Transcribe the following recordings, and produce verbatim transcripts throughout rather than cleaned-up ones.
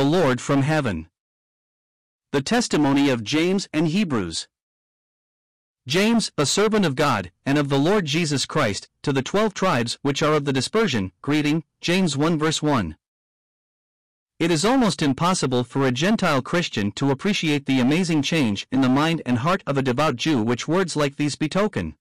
the Lord from heaven. The testimony of James and Hebrews. James, a servant of God, and of the Lord Jesus Christ, to the twelve tribes which are of the dispersion, greeting, James one verse one. It is almost impossible for a Gentile Christian to appreciate the amazing change in the mind and heart of a devout Jew which words like these betoken.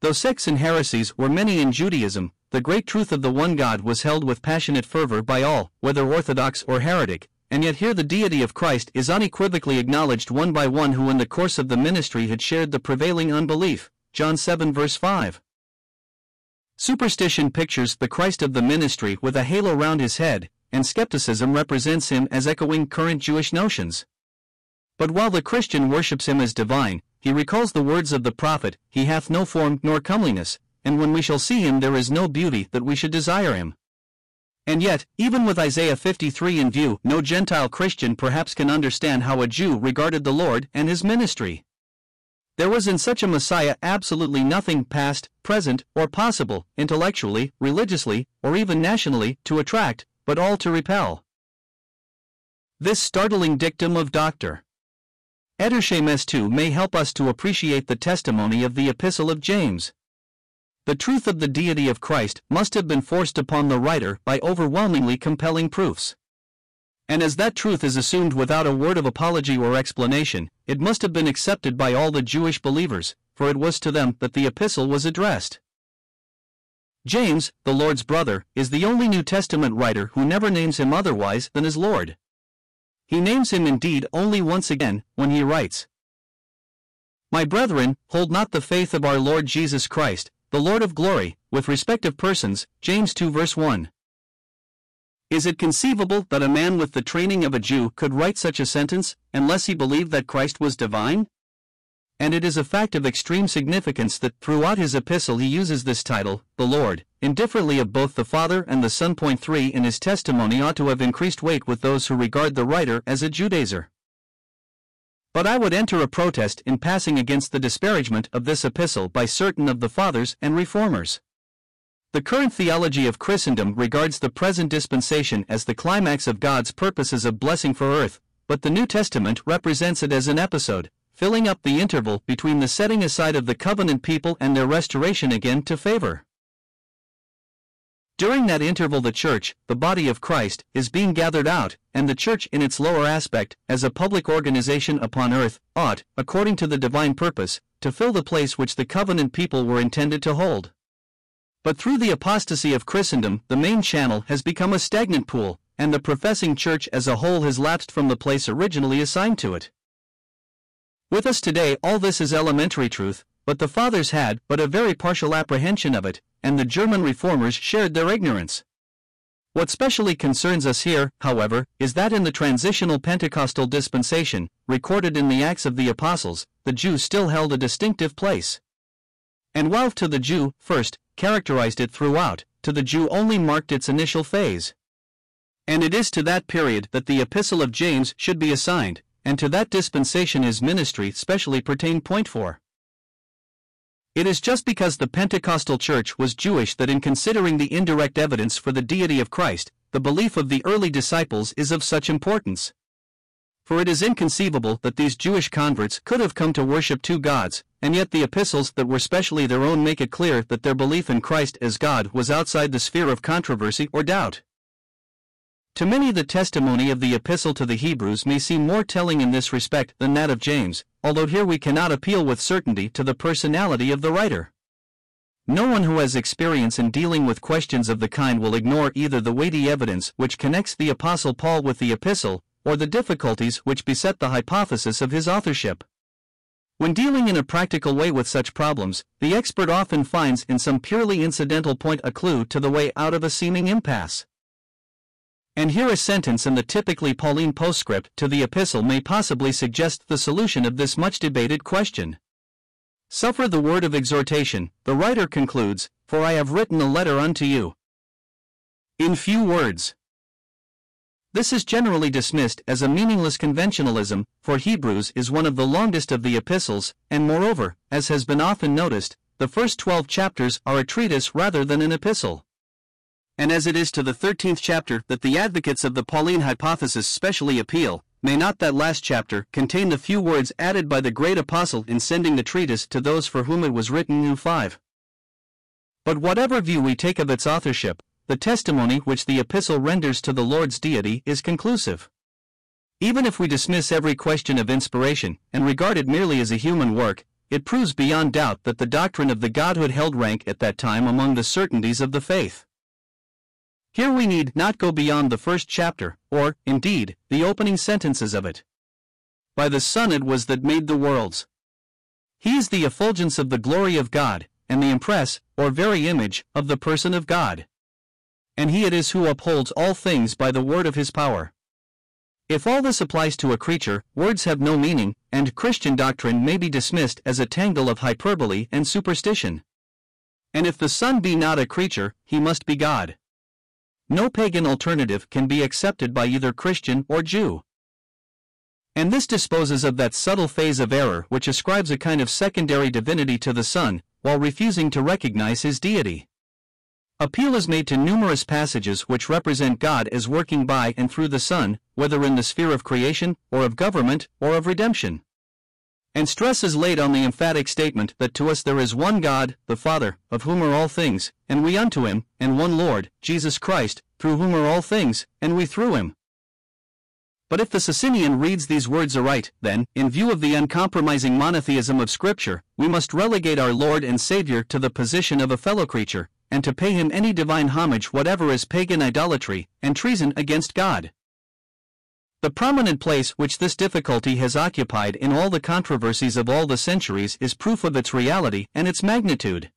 Though sects and heresies were many in Judaism, the great truth of the one God was held with passionate fervor by all, whether orthodox or heretic, and yet here the deity of Christ is unequivocally acknowledged one by one who in the course of the ministry had shared the prevailing unbelief, John seven verse five. Superstition pictures the Christ of the ministry with a halo round his head, and skepticism represents him as echoing current Jewish notions. But while the Christian worships him as divine, he recalls the words of the prophet, he hath no form nor comeliness, and when we shall see him there is no beauty that we should desire him. And yet, even with Isaiah fifty-three in view, no Gentile Christian perhaps can understand how a Jew regarded the Lord and his ministry. There was in such a Messiah absolutely nothing past, present, or possible, intellectually, religiously, or even nationally, to attract, but all to repel. This startling dictum of Doctor Edersheim S two may help us to appreciate the testimony of the Epistle of James. The truth of the deity of Christ must have been forced upon the writer by overwhelmingly compelling proofs. And as that truth is assumed without a word of apology or explanation, it must have been accepted by all the Jewish believers, for it was to them that the epistle was addressed. James, the Lord's brother, is the only New Testament writer who never names him otherwise than as Lord. He names him indeed only once again, when he writes, "My brethren, hold not the faith of our Lord Jesus Christ, the Lord of glory, with respect of persons," James two verse one. Is it conceivable that a man with the training of a Jew could write such a sentence, unless he believed that Christ was divine? And it is a fact of extreme significance that throughout his epistle he uses this title, the Lord, indifferently of both the Father and the Son. Point three in his testimony ought to have increased weight with those who regard the writer as a Judaizer. But I would enter a protest in passing against the disparagement of this epistle by certain of the fathers and reformers. The current theology of Christendom regards the present dispensation as the climax of God's purposes of blessing for earth, but the New Testament represents it as an episode, filling up the interval between the setting aside of the covenant people and their restoration again to favor. During that interval the church, the body of Christ, is being gathered out, and the church in its lower aspect, as a public organization upon earth, ought, according to the divine purpose, to fill the place which the covenant people were intended to hold. But through the apostasy of Christendom, the main channel has become a stagnant pool, and the professing church as a whole has lapsed from the place originally assigned to it. With us today all this is elementary truth, but the fathers had but a very partial apprehension of it, and the German reformers shared their ignorance. What specially concerns us here, however, is that in the transitional Pentecostal dispensation, recorded in the Acts of the Apostles, the Jew still held a distinctive place. And while to the Jew, first, characterized it throughout, to the Jew only marked its initial phase. And it is to that period that the Epistle of James should be assigned, and to that dispensation his ministry specially pertained. Point four. It is just because the Pentecostal church was Jewish that in considering the indirect evidence for the deity of Christ, the belief of the early disciples is of such importance. For it is inconceivable that these Jewish converts could have come to worship two gods, and yet the epistles that were specially their own make it clear that their belief in Christ as God was outside the sphere of controversy or doubt. To many the testimony of the epistle to the Hebrews may seem more telling in this respect than that of James, although here we cannot appeal with certainty to the personality of the writer. No one who has experience in dealing with questions of the kind will ignore either the weighty evidence which connects the Apostle Paul with the epistle, or the difficulties which beset the hypothesis of his authorship. When dealing in a practical way with such problems, the expert often finds in some purely incidental point a clue to the way out of a seeming impasse. And here a sentence in the typically Pauline postscript to the epistle may possibly suggest the solution of this much debated question. "Suffer the word of exhortation," the writer concludes, "for I have written a letter unto you." In few words. This is generally dismissed as a meaningless conventionalism, for Hebrews is one of the longest of the epistles, and moreover, as has been often noticed, the first twelve chapters are a treatise rather than an epistle. and as it is to the thirteenth chapter that the advocates of the Pauline hypothesis specially appeal, may not that last chapter contain the few words added by the great apostle in sending the treatise to those for whom it was written in five? But whatever view we take of its authorship, the testimony which the epistle renders to the Lord's deity is conclusive. Even if we dismiss every question of inspiration and regard it merely as a human work, it proves beyond doubt that the doctrine of the Godhood held rank at that time among the certainties of the faith. Here we need not go beyond the first chapter, or, indeed, the opening sentences of it. By the Son it was that made the worlds. He is the effulgence of the glory of God, and the impress, or very image, of the person of God. And he it is who upholds all things by the word of his power. If all this applies to a creature, words have no meaning, and Christian doctrine may be dismissed as a tangle of hyperbole and superstition. And if the Son be not a creature, he must be God. No pagan alternative can be accepted by either Christian or Jew. And this disposes of that subtle phase of error which ascribes a kind of secondary divinity to the Son, while refusing to recognize his deity. Appeal is made to numerous passages which represent God as working by and through the Son, whether in the sphere of creation, or of government, or of redemption. And stress is laid on the emphatic statement that to us there is one God, the Father, of whom are all things, and we unto him, and one Lord, Jesus Christ, through whom are all things, and we through him. But if the Socinian reads these words aright, then, in view of the uncompromising monotheism of Scripture, we must relegate our Lord and Savior to the position of a fellow creature, and to pay him any divine homage whatever is pagan idolatry and treason against God. The prominent place which this difficulty has occupied in all the controversies of all the centuries is proof of its reality and its magnitude.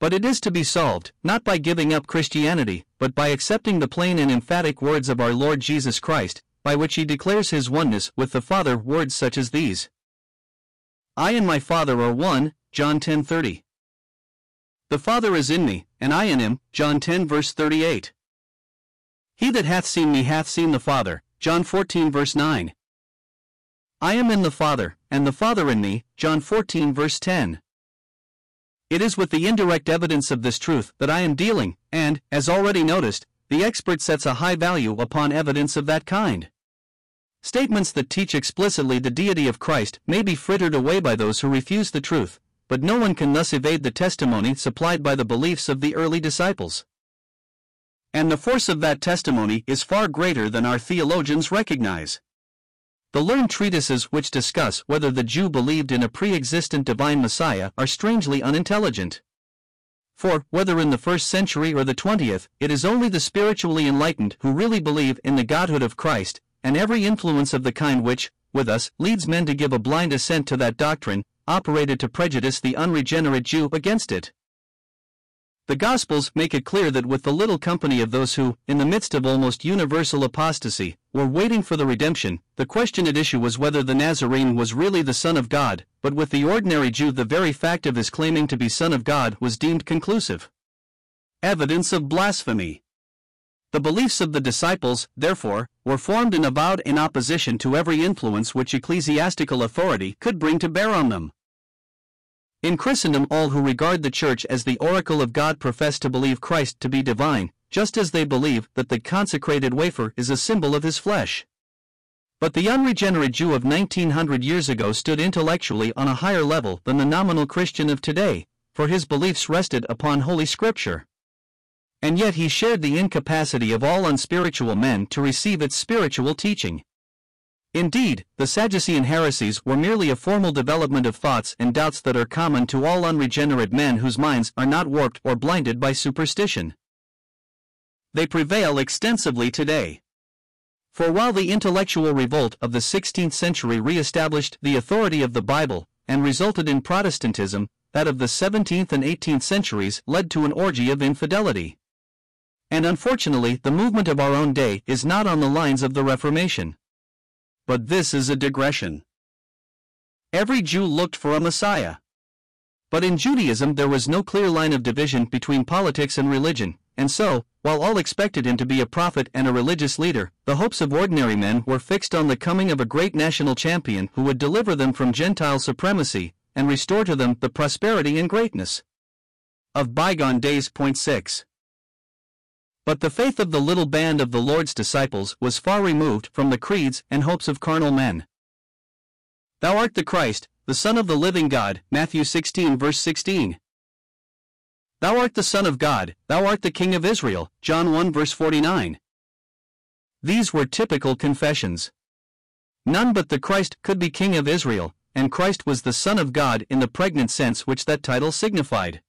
But it is to be solved, not by giving up Christianity, but by accepting the plain and emphatic words of our Lord Jesus Christ, by which he declares his oneness with the Father, words such as these: "I and my Father are one," John ten thirty. The Father is in me, and I in him, John ten verse thirty-eight. He that hath seen me hath seen the Father, John fourteen verse nine. I am in the Father, and the Father in me, John fourteen verse ten. It is with the indirect evidence of this truth that I am dealing, and, as already noticed, the expert sets a high value upon evidence of that kind. Statements that teach explicitly the deity of Christ may be frittered away by those who refuse the truth, but no one can thus evade the testimony supplied by the beliefs of the early disciples. And the force of that testimony is far greater than our theologians recognize. The learned treatises which discuss whether the Jew believed in a pre-existent divine Messiah are strangely unintelligent. For, whether in the first century or the twentieth, it is only the spiritually enlightened who really believe in the Godhood of Christ, and every influence of the kind which, with us, leads men to give a blind assent to that doctrine, operated to prejudice the unregenerate Jew against it. The Gospels make it clear that with the little company of those who, in the midst of almost universal apostasy, were waiting for the redemption, the question at issue was whether the Nazarene was really the Son of God, but with the ordinary Jew the very fact of his claiming to be Son of God was deemed conclusive evidence of blasphemy. The beliefs of the disciples, therefore, were formed and avowed in opposition to every influence which ecclesiastical authority could bring to bear on them. In Christendom, all who regard the Church as the oracle of God profess to believe Christ to be divine, just as they believe that the consecrated wafer is a symbol of his flesh. But the unregenerate Jew of nineteen hundred years ago stood intellectually on a higher level than the nominal Christian of today, for his beliefs rested upon Holy Scripture. And yet he shared the incapacity of all unspiritual men to receive its spiritual teaching. Indeed, the Sadducean heresies were merely a formal development of thoughts and doubts that are common to all unregenerate men whose minds are not warped or blinded by superstition. They prevail extensively today. For while the intellectual revolt of the sixteenth century re-established the authority of the Bible and resulted in Protestantism, that of the seventeenth and eighteenth centuries led to an orgy of infidelity. And unfortunately, the movement of our own day is not on the lines of the Reformation. But this is a digression. Every Jew looked for a Messiah. But in Judaism there was no clear line of division between politics and religion, and so, while all expected him to be a prophet and a religious leader, the hopes of ordinary men were fixed on the coming of a great national champion who would deliver them from Gentile supremacy and restore to them the prosperity and greatness of bygone days. Point six. But the faith of the little band of the Lord's disciples was far removed from the creeds and hopes of carnal men. Thou art the Christ, the Son of the living God, Matthew sixteen verse sixteen. Thou art the Son of God, thou art the King of Israel, John one verse forty-nine. These were typical confessions. None but the Christ could be King of Israel, and Christ was the Son of God in the pregnant sense which that title signified.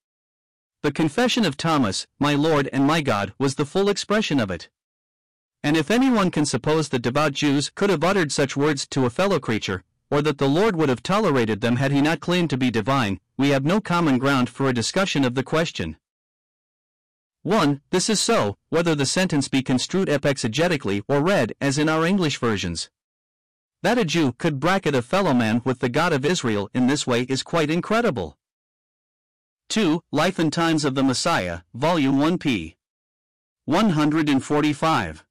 The confession of Thomas, my Lord and my God, was the full expression of it. And if anyone can suppose that devout Jews could have uttered such words to a fellow creature, or that the Lord would have tolerated them had he not claimed to be divine, we have no common ground for a discussion of the question. one. This is so, whether the sentence be construed exegetically or read as in our English versions. That a Jew could bracket a fellow man with the God of Israel in this way is quite incredible. two. Life and Times of the Messiah, Volume one p. one hundred forty-five.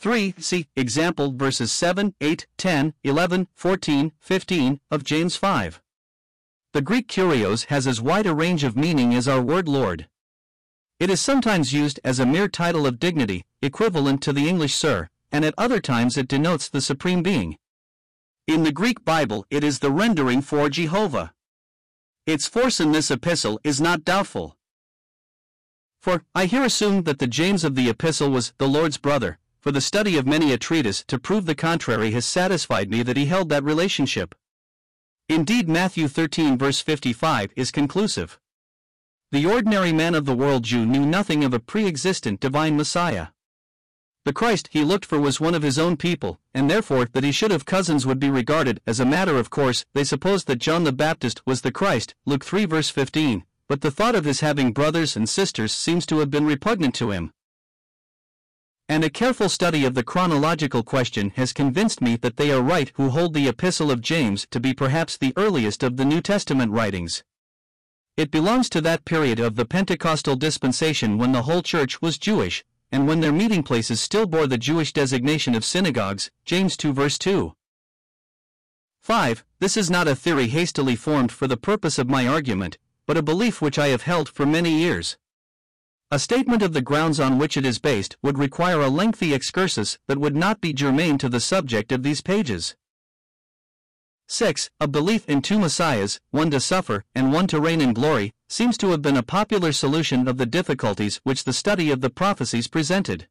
three. See, example verses seven, eight, ten, eleven, fourteen, fifteen, of James five. The Greek kurios has as wide a range of meaning as our word Lord. It is sometimes used as a mere title of dignity, equivalent to the English sir, and at other times it denotes the Supreme Being. In the Greek Bible it is the rendering for Jehovah. Its force in this epistle is not doubtful. For, I here assume that the James of the epistle was the Lord's brother, for the study of many a treatise to prove the contrary has satisfied me that he held that relationship. Indeed, Matthew thirteen verse fifty-five is conclusive. The ordinary man of the world Jew knew nothing of a pre-existent divine Messiah. The Christ he looked for was one of his own people, and therefore that he should have cousins would be regarded as a matter of course. They supposed that John the Baptist was the Christ, Luke three verse fifteen, but the thought of his having brothers and sisters seems to have been repugnant to him. And a careful study of the chronological question has convinced me that they are right who hold the Epistle of James to be perhaps the earliest of the New Testament writings. It belongs to that period of the Pentecostal dispensation when the whole church was Jewish, and when their meeting places still bore the Jewish designation of synagogues, James two verse two. five. This is not a theory hastily formed for the purpose of my argument, but a belief which I have held for many years. A statement of the grounds on which it is based would require a lengthy excursus that would not be germane to the subject of these pages. six. A belief in two Messiahs, one to suffer and one to reign in glory, seems to have been a popular solution of the difficulties which the study of the prophecies presented.